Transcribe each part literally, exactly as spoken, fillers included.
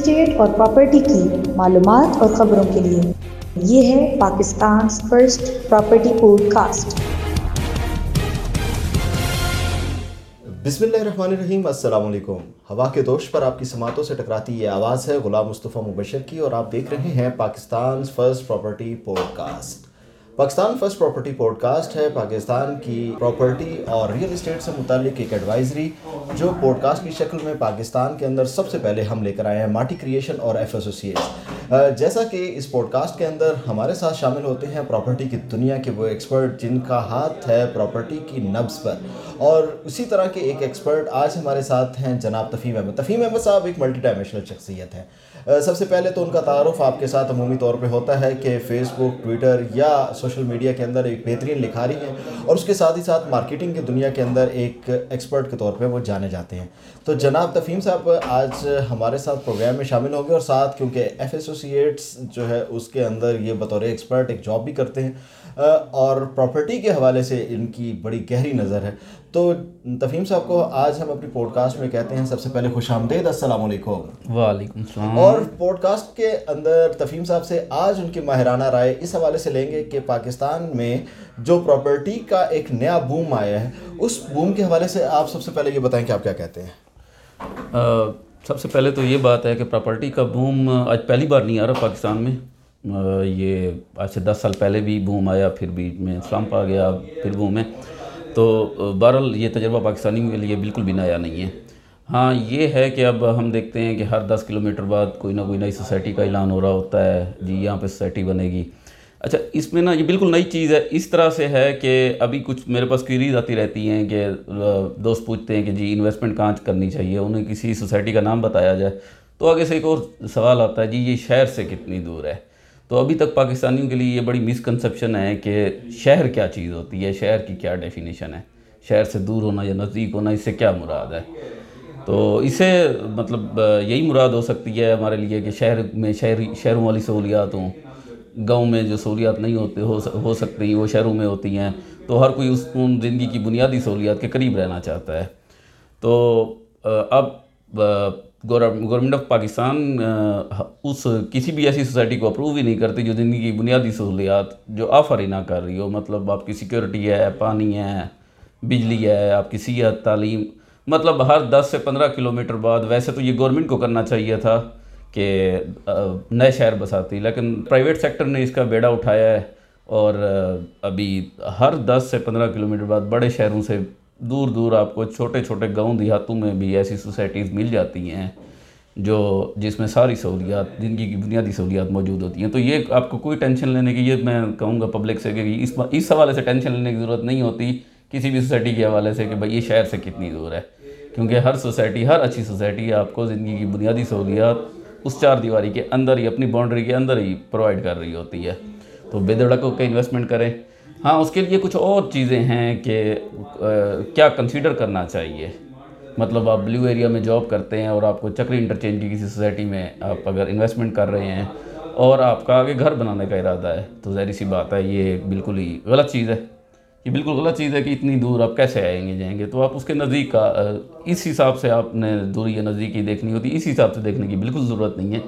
State اور property کی معلومات اور خبروں کے لیے یہ ہے Pakistan first property podcast. بسم اللہ الرحمن الرحیم، السلام علیکم۔ ہوا کے دوش پر آپ کی سماعتوں سے ٹکراتی یہ آواز ہے غلام مصطفیٰ مبشر کی، اور آپ دیکھ رہے ہیں Pakistan first property podcast. Pakistan first property podcast ہے پاکستان کی پراپرٹی اور ریئل اسٹیٹ سے متعلق ایک ایڈوائزری، جو پوڈ کاسٹ کی شکل میں پاکستان کے اندر سب سے پہلے ہم لے کر آئے ہیں ماٹی کریشن اور ایف ایسوسیٹس۔ جیسا کہ اس پوڈ کاسٹ کے اندر ہمارے ساتھ شامل ہوتے ہیں پراپرٹی کی دنیا کے وہ ایکسپرٹ جن کا ہاتھ ہے پراپرٹی کی نبض پر، اور اسی طرح کے ایک ایکسپرٹ آج ہمارے ساتھ ہیں جناب تفہیم احمد۔ تفہیم احمد صاحب ایک ملٹی ڈائمینشنل شخصیت ہیں۔ سب سے پہلے تو ان کا تعارف آپ کے ساتھ عمومی طور پہ ہوتا ہے کہ فیس بک، ٹویٹر یا سوشل میڈیا کے اندر ایک بہترین لکھاری ہیں، اور اس کے ساتھ ہی ساتھ مارکیٹنگ کی دنیا کے اندر ایک ایکسپرٹ کے طور پہ وہ جانے جاتے ہیں۔ تو جناب تفہیم صاحب آج ہمارے ساتھ پروگرام میں شامل ہوں گے، اور ساتھ کیونکہ ایف ایس جو ہے اس کے اندر یہ بطور ایکسپرٹ ایک جاب بھی کرتے ہیں، اور پراپرٹی کے حوالے سے ان کی بڑی گہری نظر ہے۔ تو تفہیم صاحب کو آج ہم اپنی پوڈ کاسٹ میں کہتے ہیں سب سے پہلے خوش آمدید، السلام علیکم۔ وعلیکم السلام۔ اور پوڈ کاسٹ کے اندر تفہیم صاحب سے آج ان کی ماہرانہ رائے اس حوالے سے لیں گے کہ پاکستان میں جو پراپرٹی کا ایک نیا بوم آیا ہے، اس بوم کے حوالے سے آپ سب سے پہلے یہ بتائیں کہ آپ کیا کہتے ہیں۔ uh... سب سے پہلے تو یہ بات ہے کہ پراپرٹی کا بوم آج پہلی بار نہیں آ رہا پاکستان میں۔ یہ آج سے دس سال پہلے بھی بوم آیا، پھر بیچ میں اسلامپ آ گیا، پھر بوم ہے۔ تو بہرحال یہ تجربہ پاکستانیوں کے لیے بالکل بھی نیا نہیں ہے۔ ہاں یہ ہے کہ اب ہم دیکھتے ہیں کہ ہر دس کلومیٹر بعد کوئی نہ کوئی نئی سوسائٹی کا اعلان ہو رہا ہوتا ہے، جی یہاں پہ سوسائٹی بنے گی۔ اچھا اس میں نا یہ بالکل نئی چیز ہے، اس طرح سے ہے کہ ابھی کچھ میرے پاس کیریز آتی رہتی ہیں کہ دوست پوچھتے ہیں کہ جی انویسٹمنٹ کہاں کرنی چاہیے، انہیں کسی سوسائٹی کا نام بتایا جائے تو آگے سے ایک اور سوال آتا ہے جی یہ شہر سے کتنی دور ہے۔ تو ابھی تک پاکستانیوں کے لیے یہ بڑی مسکنسیپشن ہے کہ شہر کیا چیز ہوتی ہے، شہر کی کیا ڈیفینیشن ہے، شہر سے دور ہونا یا نزدیک ہونا اس سے کیا مراد ہے۔ تو اسے مطلب یہی مراد ہو سکتی ہے ہمارے لیے کہ شہر میں شہری شہروں والی سہولیات ہوں، گاؤں میں جو سہولیات نہیں ہوتے ہو سکتی وہ شہروں میں ہوتی ہیں۔ تو ہر کوئی اس زندگی کی بنیادی سہولیات کے قریب رہنا چاہتا ہے۔ تو اب گورنمنٹ آف پاکستان اس کسی بھی ایسی سوسائٹی کو اپروو ہی نہیں کرتی جو زندگی کی بنیادی سہولیات جو آفر ہی نہ کر رہی ہو، مطلب آپ کی سیکیورٹی ہے، پانی ہے، بجلی ہے، آپ کی صحت، تعلیم، مطلب ہر دس سے پندرہ کلومیٹر بعد۔ ویسے تو یہ گورنمنٹ کو کرنا چاہیے تھا کہ نئے شہر بساتی، لیکن پرائیویٹ سیکٹر نے اس کا بیڑا اٹھایا ہے، اور ابھی ہر دس سے پندرہ کلومیٹر بعد بڑے شہروں سے دور دور آپ کو چھوٹے چھوٹے گاؤں دیہاتوں میں بھی ایسی سوسائٹیز مل جاتی ہیں جو جس میں ساری سہولیات، زندگی کی بنیادی سہولیات موجود ہوتی ہیں۔ تو یہ آپ کو کوئی ٹینشن لینے کی، یہ میں کہوں گا پبلک سے کہ اس اس حوالے سے ٹینشن لینے کی ضرورت نہیں ہوتی کسی بھی سوسائٹی کے حوالے سے کہ بھائی یہ شہر سے کتنی دور ہے، کیونکہ ہر سوسائٹی، ہر اچھی سوسائٹی آپ کو زندگی کی بنیادی سہولیات اس چار دیواری کے اندر ہی، اپنی باؤنڈری کے اندر ہی پرووائڈ کر رہی ہوتی ہے۔ تو بے دھڑک ہو کے انویسٹمنٹ کریں۔ ہاں اس کے لیے کچھ اور چیزیں ہیں کہ کیا کنسیڈر کرنا چاہیے، مطلب آپ بلیو ایریا میں جاب کرتے ہیں اور آپ کو چکری انٹرچینج کی کسی سوسائٹی میں آپ اگر انویسٹمنٹ کر رہے ہیں اور آپ کا آگے گھر بنانے کا ارادہ ہے، تو ظاہر سی بات ہے یہ بالکل ہی غلط چیز ہے۔ یہ بالکل غلط چیز ہے کہ اتنی دور آپ کیسے آئیں گے جائیں گے، تو آپ اس کے نزدیک کا اس حساب سے آپ نے دوری یا نزدیکی دیکھنی ہوتی، اس حساب سے دیکھنے کی بالکل ضرورت نہیں ہے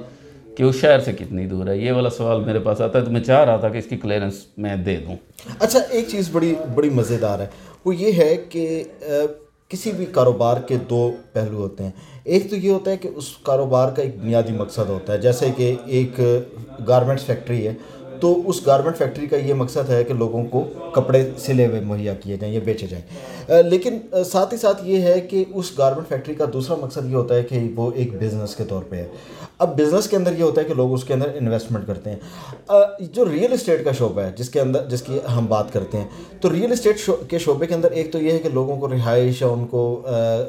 کہ وہ شہر سے کتنی دور ہے۔ یہ والا سوال میرے پاس آتا ہے تو میں چاہ رہا تھا کہ اس کی کلیئرنس میں دے دوں۔ اچھا ایک چیز بڑی بڑی مزیدار ہے، وہ یہ ہے کہ کسی بھی کاروبار کے دو پہلو ہوتے ہیں۔ ایک تو یہ ہوتا ہے کہ اس کاروبار کا ایک بنیادی مقصد ہوتا ہے، جیسے کہ ایک گارمنٹس فیکٹری ہے تو اس گارمنٹ فیکٹری کا یہ مقصد ہے کہ لوگوں کو کپڑے سلے ہوئے مہیا کیے جائیں یا بیچے جائیں، لیکن ساتھ ہی ساتھ یہ ہے کہ اس گارمنٹ فیکٹری کا دوسرا مقصد یہ ہوتا ہے کہ وہ ایک بزنس کے طور پہ ہے۔ اب بزنس کے اندر یہ ہوتا ہے کہ لوگ اس کے اندر انویسٹمنٹ کرتے ہیں۔ جو ریئل اسٹیٹ کا شعبہ ہے جس کے اندر جس کی ہم بات کرتے ہیں، تو ریئل اسٹیٹ کے شعبے کے اندر ایک تو یہ ہے کہ لوگوں کو رہائش یا ان کو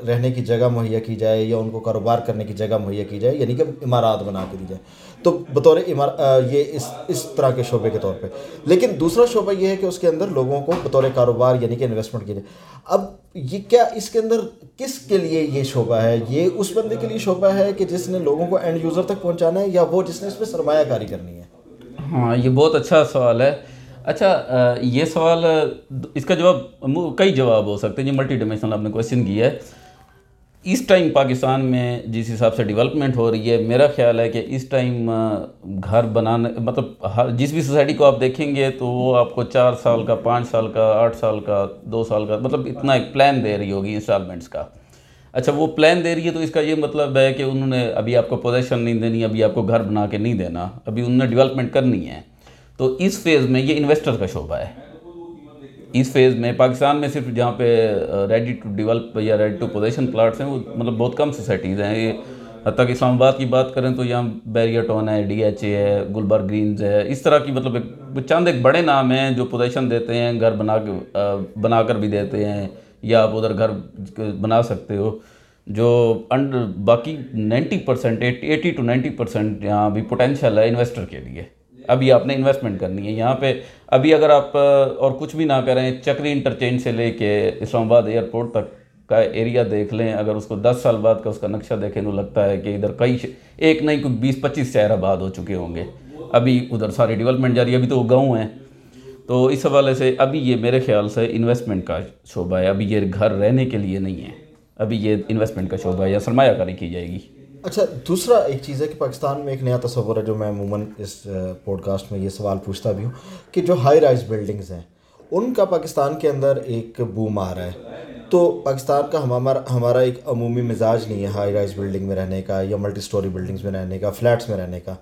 رہنے کی جگہ مہیا کی جائے یا ان کو کاروبار کرنے کی جگہ مہیا کی جائے، یعنی کہ عمارات بنا کے دی جائے تو بطور عمار یہ اس اس طرح کے شعبے کے طور پہ، لیکن دوسرا شعبہ یہ ہے کہ اس کے اندر لوگوں کو بطور کاروبار یعنی کہ انویسٹمنٹ کے لیے۔ اب یہ کیا اس کے اندر کس کے لیے یہ شعبہ ہے؟ یہ اس بندے کے لیے شعبہ ہے کہ جس نے لوگوں کو اینڈ یوزر تک پہنچانا ہے، یا وہ جس نے اس پہ سرمایہ کاری کرنی ہے؟ ہاں یہ بہت اچھا سوال ہے۔ اچھا یہ سوال، اس کا جواب کئی جواب ہو سکتے ہیں، یہ ملٹی ڈائمینشنل آپ نے کویشچن کیا ہے۔ اس ٹائم پاکستان میں جس حساب سے ڈیولپمنٹ ہو رہی ہے، میرا خیال ہے کہ اس ٹائم گھر بنانے مطلب ہر جس بھی سوسائٹی کو آپ دیکھیں گے تو وہ آپ کو چار سال کا، پانچ سال کا، آٹھ سال کا، دو سال کا، مطلب اتنا ایک پلان دے رہی ہوگی انسٹالمنٹس کا. اچھا، وہ پلان دے رہی ہے تو اس کا یہ مطلب ہے کہ انہوں نے ابھی آپ کو پوزیشن نہیں دینی، ابھی آپ کو گھر بنا کے نہیں دینا، ابھی انہوں نے ڈیولپمنٹ کرنی ہے. تو اس فیز میں یہ انویسٹر کا شعبہ ہے. اس فیز میں پاکستان میں صرف جہاں پہ ریڈی ٹو ڈیولپ یا ریڈی ٹو پوزیشن پلاٹس ہیں وہ مطلب بہت کم سوسائٹیز ہیں. حتیٰ کہ اسلام آباد کی بات کریں تو یہاں بیریئر ٹون ہے، ڈی ایچ اے ہے، گلبرگ گرینز ہے، اس طرح کی مطلب ایک چند ایک بڑے نام ہیں جو پوزیشن دیتے ہیں، گھر بنا کے بنا کر بھی دیتے ہیں یا آپ ادھر گھر بنا سکتے ہو. جو انڈر باقی ninety percent eighty two ninety percent یہاں بھی پوٹینشیل ہے انویسٹر کے لیے. ابھی آپ نے انویسٹمنٹ کرنی ہے یہاں پہ. ابھی اگر آپ اور کچھ بھی نہ کریں، چکری انٹرچینج سے لے کے اسلام آباد ایئرپورٹ تک کا ایریا دیکھ لیں، اگر اس کو دس سال بعد کا اس کا نقشہ دیکھیں تو لگتا ہے کہ ادھر کئی ایک نہیں کوئی بیس پچیس شہر آباد ہو چکے ہوں گے. ابھی ادھر ساری ڈیولپمنٹ جاری ہے، ابھی تو وہ گاؤں ہیں. تو اس حوالے سے ابھی یہ میرے خیال سے انویسٹمنٹ کا شعبہ ہے. ابھی یہ گھر رہنے کے لیے نہیں ہے، ابھی یہ انویسٹمنٹ کا شعبہ ہے یا سرمایہ کاری کی جائے گی. اچھا، دوسرا ایک چیز ہے کہ پاکستان میں ایک نیا تصور ہے جو میں عموماً اس پوڈ کاسٹ میں یہ سوال پوچھتا بھی ہوں کہ جو ہائی رائز بلڈنگز ہیں ان کا پاکستان کے اندر ایک بوم آ رہا ہے. تو پاکستان کا ہمارا ہمارا ایک عمومی مزاج نہیں ہے ہائی رائز بلڈنگ میں رہنے کا یا ملٹی سٹوری بلڈنگز میں رہنے کا، فلیٹس میں رہنے کا.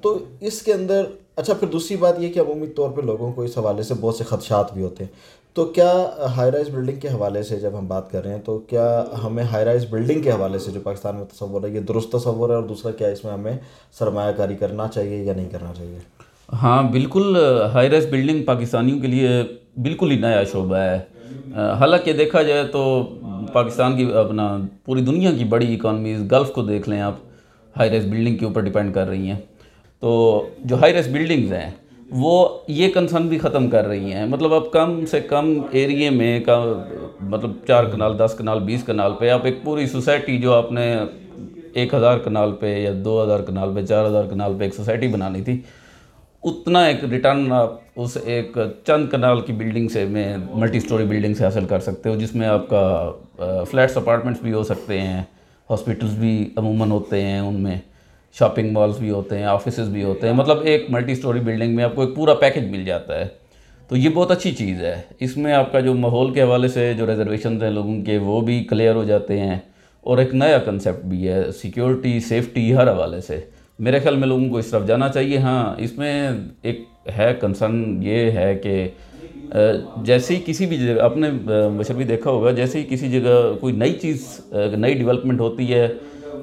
تو اس کے اندر اچھا، پھر دوسری بات یہ کہ عمومی طور پہ لوگوں کو اس حوالے سے بہت سے خدشات بھی ہوتے ہیں. تو کیا ہائی رائز بلڈنگ کے حوالے سے جب ہم بات کر رہے ہیں تو کیا ہمیں ہائی رائز بلڈنگ کے حوالے سے جو پاکستان میں تصور ہے یہ درست تصور ہے، اور دوسرا کیا اس میں ہمیں سرمایہ کاری کرنا چاہیے یا نہیں کرنا چاہیے؟ ہاں بالکل، ہائی رائز بلڈنگ پاکستانیوں کے لیے بالکل ہی نیا شعبہ ہے. حالانکہ دیکھا جائے تو پاکستان کی اپنا پوری دنیا کی بڑی اکانومیز گلف کو دیکھ لیں آپ، ہائی رائز بلڈنگ کے اوپر ڈیپینڈ کر رہی ہیں. تو جو ہائی رائز بلڈنگز ہیں وہ یہ کنسرن بھی ختم کر رہی ہیں. مطلب آپ کم سے کم ایریے میں کا مطلب چار کنال، دس کنال، بیس کنال پہ آپ ایک پوری سوسائٹی جو آپ نے ایک ہزار کنال پہ یا دو ہزار کنال پہ، چار ہزار کنال پہ ایک سوسائٹی بنانی تھی، اتنا ایک ریٹرن آپ اس ایک چند کنال کی بلڈنگ سے میں ملٹی سٹوری بلڈنگ سے حاصل کر سکتے ہو، جس میں آپ کا فلیٹس، اپارٹمنٹس بھی ہو سکتے ہیں، ہاسپٹلس بھی عموماً ہوتے ہیں، ان میں شاپنگ مالز بھی ہوتے ہیں، آفیسز بھی ہوتے ہیں. مطلب ایک ملٹی سٹوری بلڈنگ میں آپ کو ایک پورا پیکج مل جاتا ہے. تو یہ بہت اچھی چیز ہے. اس میں آپ کا جو ماحول کے حوالے سے جو ریزرویشنز ہیں لوگوں کے وہ بھی کلیئر ہو جاتے ہیں، اور ایک نیا کنسیپٹ بھی ہے سیکیورٹی، سیفٹی، ہر حوالے سے. میرے خیال میں لوگوں کو اس طرف جانا چاہیے. ہاں، اس میں ایک ہے کنسرن یہ ہے کہ جیسے ہی کسی بھی جگہ آپ نے مشربی دیکھا ہوگا، جیسے ہی کسی جگہ کوئی نئی چیز، نئی ڈیولپمنٹ ہوتی ہے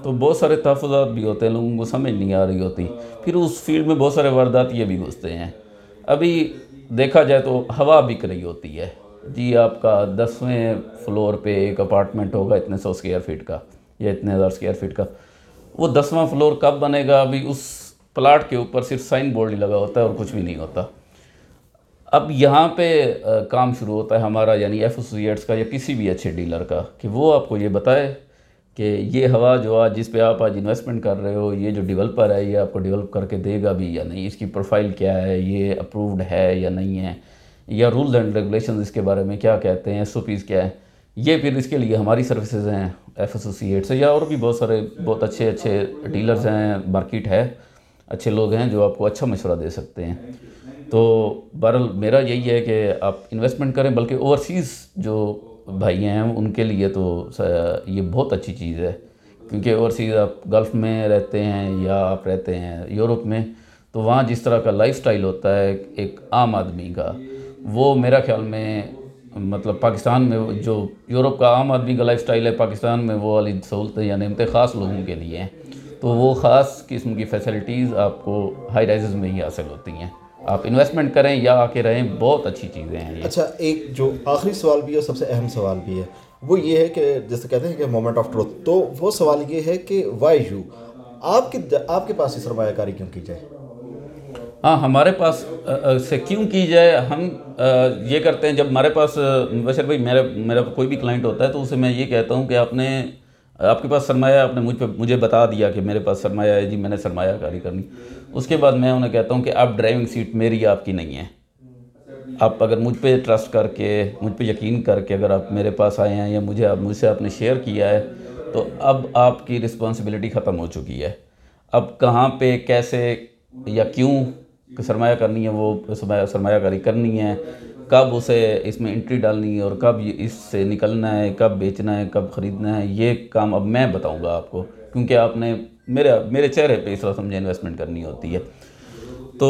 تو بہت سارے تحفظات بھی ہوتے ہیں، لوگوں کو سمجھ نہیں آ رہی ہوتی، پھر اس فیلڈ میں بہت سارے وارداتیے بھی گھستے ہیں. ابھی دیکھا جائے تو ہوا بک رہی ہوتی ہے، جی آپ کا دسویں فلور پہ ایک اپارٹمنٹ ہوگا اتنے سو اسکوائر فٹ کا یا اتنے ہزار اسکوائر فٹ کا، وہ دسواں فلور کب بنے گا؟ ابھی اس پلاٹ کے اوپر صرف سائن بورڈ ہی لگا ہوتا ہے اور کچھ بھی نہیں ہوتا. اب یہاں پہ کام شروع ہوتا ہے ہمارا، یعنی ایف ایسوسیٹس کا یا کسی بھی اچھے ڈیلر کا، کہ وہ آپ کو یہ بتائے کہ یہ ہوا جو آج جس پہ آپ آج انویسٹمنٹ کر رہے ہو، یہ جو ڈیولپر ہے یہ آپ کو ڈیولپ کر کے دے گا بھی یا نہیں، اس کی پروفائل کیا ہے، یہ اپرووڈ ہے یا نہیں ہے، یا رولز اینڈ ریگولیشنز اس کے بارے میں کیا کہتے ہیں، ایس او پیز کیا ہیں. یہ پھر اس کے لیے ہماری سروسز ہیں ایف ایسوسیٹس یا اور بھی بہت سارے بہت اچھے اچھے ڈیلرز ہیں، مارکیٹ ہے، اچھے لوگ ہیں جو آپ کو اچھا مشورہ دے سکتے ہیں. تو بہرحال میرا یہی ہے کہ آپ انویسٹمنٹ کریں، بلکہ اوورسیز جو بھائی ہیں ان کے لیے تو یہ بہت اچھی چیز ہے، کیونکہ اوورسیز آپ گلف میں رہتے ہیں یا آپ رہتے ہیں یورپ میں، تو وہاں جس طرح کا لائف سٹائل ہوتا ہے ایک عام آدمی کا، وہ میرا خیال میں مطلب پاکستان میں جو یورپ کا عام آدمی کا لائف سٹائل ہے پاکستان میں وہ والی سہولتیں یا نعمتیں خاص لوگوں کے لیے ہیں. تو وہ خاص قسم کی فیسلٹیز آپ کو ہائی رائزز میں ہی حاصل ہوتی ہیں. آپ انویسٹمنٹ کریں یا آ کے رہیں، بہت اچھی چیزیں ہیں. اچھا، ایک جو آخری سوال بھی ہے اور سب سے اہم سوال بھی ہے وہ یہ ہے کہ جیسے کہتے ہیں کہ مومنٹ آف ٹروتھ، تو وہ سوال یہ ہے کہ وائی یو آپ کے آپ کے پاس یہ سرمایہ کاری کیوں کی جائے؟ ہاں، ہمارے پاس سے کیوں کی جائے، ہم یہ کرتے ہیں جب ہمارے پاس بشر بھائی میرا میرا کوئی بھی کلائنٹ ہوتا ہے تو اسے میں یہ کہتا ہوں کہ آپ نے آپ کے پاس سرمایہ، آپ نے مجھ پہ مجھے بتا دیا کہ میرے پاس سرمایہ ہے، جی میں نے سرمایہ کاری کرنی. اس کے بعد میں انہیں کہتا ہوں کہ آپ ڈرائیونگ سیٹ میری آپ کی نہیں ہے، آپ اگر مجھ پہ ٹرسٹ کر کے، مجھ پہ یقین کر کے اگر آپ میرے پاس آئے ہیں یا مجھے مجھ سے آپ نے شیئر کیا ہے، تو اب آپ کی رسپانسبلٹی ختم ہو چکی ہے۔ اب کہاں پہ، کیسے یا کیوں سرمایہ کرنی ہے، وہ سرمایہ سرمایہ کاری کرنی ہے، کب اسے اس میں انٹری ڈالنی ہے اور کب اس سے نکلنا ہے، کب بیچنا ہے، کب خریدنا ہے، یہ کام اب میں بتاؤں گا آپ کو، کیونکہ آپ نے میرے میرے چہرے پہ اس طرح سمجھے انویسٹمنٹ کرنی ہوتی ہے۔ تو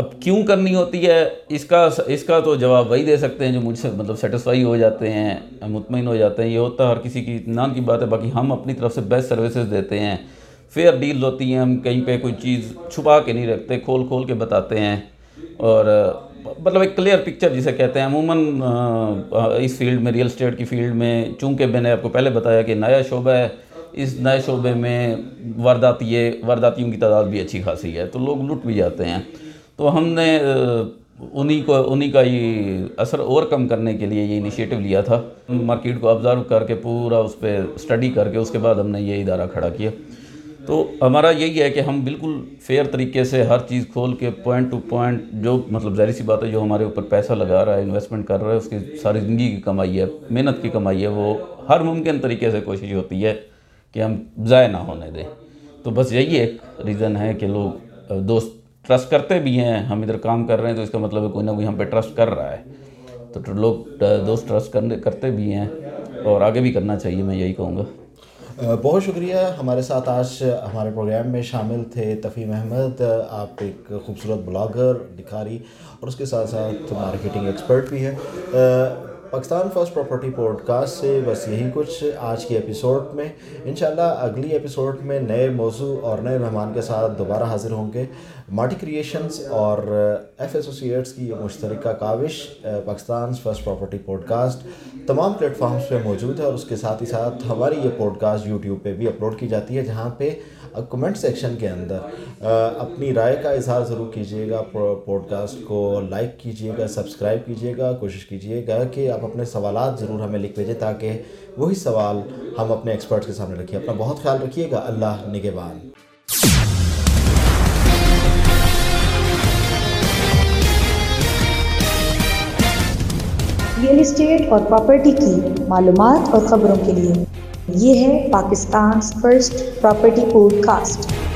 اب کیوں کرنی ہوتی ہے، اس کا اس کا تو جواب وہی دے سکتے ہیں جو مجھ سے مطلب سیٹسفائی ہو جاتے ہیں، مطمئن ہو جاتے ہیں۔ یہ ہوتا ہے ہر کسی کی اطمینان کی بات ہے، باقی ہم اپنی طرف سے بیسٹ سروسز دیتے ہیں، فیئر ڈیل ہوتی ہیں، ہم کہیں پہ کوئی چیز چھپا کے نہیں رکھتے، کھول کھول کے بتاتے ہیں، اور مطلب ایک کلیئر پکچر جسے کہتے ہیں۔ عموماً اس فیلڈ میں، ریئل اسٹیٹ کی فیلڈ میں، چونکہ میں نے آپ کو پہلے بتایا کہ نیا شعبہ ہے، اس نئے شعبے میں وارداتی وارداتیوں کی تعداد بھی اچھی خاصی ہے، تو لوگ لٹ بھی جاتے ہیں۔ تو ہم نے انہی کو انہی کا یہ اثر اور کم کرنے کے لیے یہ انیشیٹو لیا تھا، مارکیٹ کو آبزرو کر کے پورا اس پہ اسٹڈی کر کے اس کے بعد ہم نے یہ ادارہ کھڑا کیا۔ تو ہمارا یہی ہے کہ ہم بالکل فیئر طریقے سے ہر چیز کھول کے پوائنٹ ٹو پوائنٹ، جو مطلب ظاہر سی بات ہے، جو ہمارے اوپر پیسہ لگا رہا ہے، انویسٹمنٹ کر رہا ہے، اس کی ساری زندگی کی کمائی ہے، محنت کی کمائی ہے، وہ ہر ممکن طریقے سے کوشش ہوتی ہے کہ ہم ضائع نہ ہونے دیں۔ تو بس یہی ایک ریزن ہے کہ لوگ دوست ٹرسٹ کرتے بھی ہیں، ہم ادھر کام کر رہے ہیں تو اس کا مطلب ہے کوئی نہ کوئی ہم پہ ٹرسٹ کر رہا ہے، تو لوگ دوست ٹرسٹ کرتے بھی ہیں اور آگے بھی کرنا چاہیے، میں یہی کہوں گا۔ بہت شکریہ، ہمارے ساتھ آج ہمارے پروگرام میں شامل تھے تفہیم احمد۔ آپ ایک خوبصورت بلاگر، لکھاری اور اس کے ساتھ ساتھ مارکیٹنگ ایکسپرٹ بھی ہیں۔ Pakistan first property podcast سے بس یہی کچھ آج کے ایپیسوڈ میں۔ انشاءاللہ اگلی ایپیسوڈ میں نئے موضوع اور نئے مہمان کے ساتھ دوبارہ حاضر ہوں گے۔ ماٹی کریشنز اور ایف ایسوسیٹس کی مشترکہ کاوش Pakistan first property podcast تمام پلیٹ فارمز پہ موجود ہے، اور اس کے ساتھ ہی ساتھ ہماری یہ پوڈ کاسٹ یوٹیوب پہ بھی اپلوڈ کی جاتی ہے، جہاں پہ کمنٹ سیکشن کے اندر اپنی رائے کا اظہار ضرور کیجیے گا۔ پوڈ کاسٹ کو لائک کیجیے گا، سبسکرائب کیجیے گا، کوشش کیجیے گا کہ آپ اپنے سوالات ضرور ہمیں لکھ بھیجیں تاکہ وہی سوال ہم اپنے ایکسپرٹس کے سامنے رکھیں۔ اپنا بہت خیال رکھیے گا، اللہ نگہبان۔ ریئل اسٹیٹ اور پراپرٹی کی معلومات اور خبروں کے لیے یہ ہے Pakistan first property pod cost.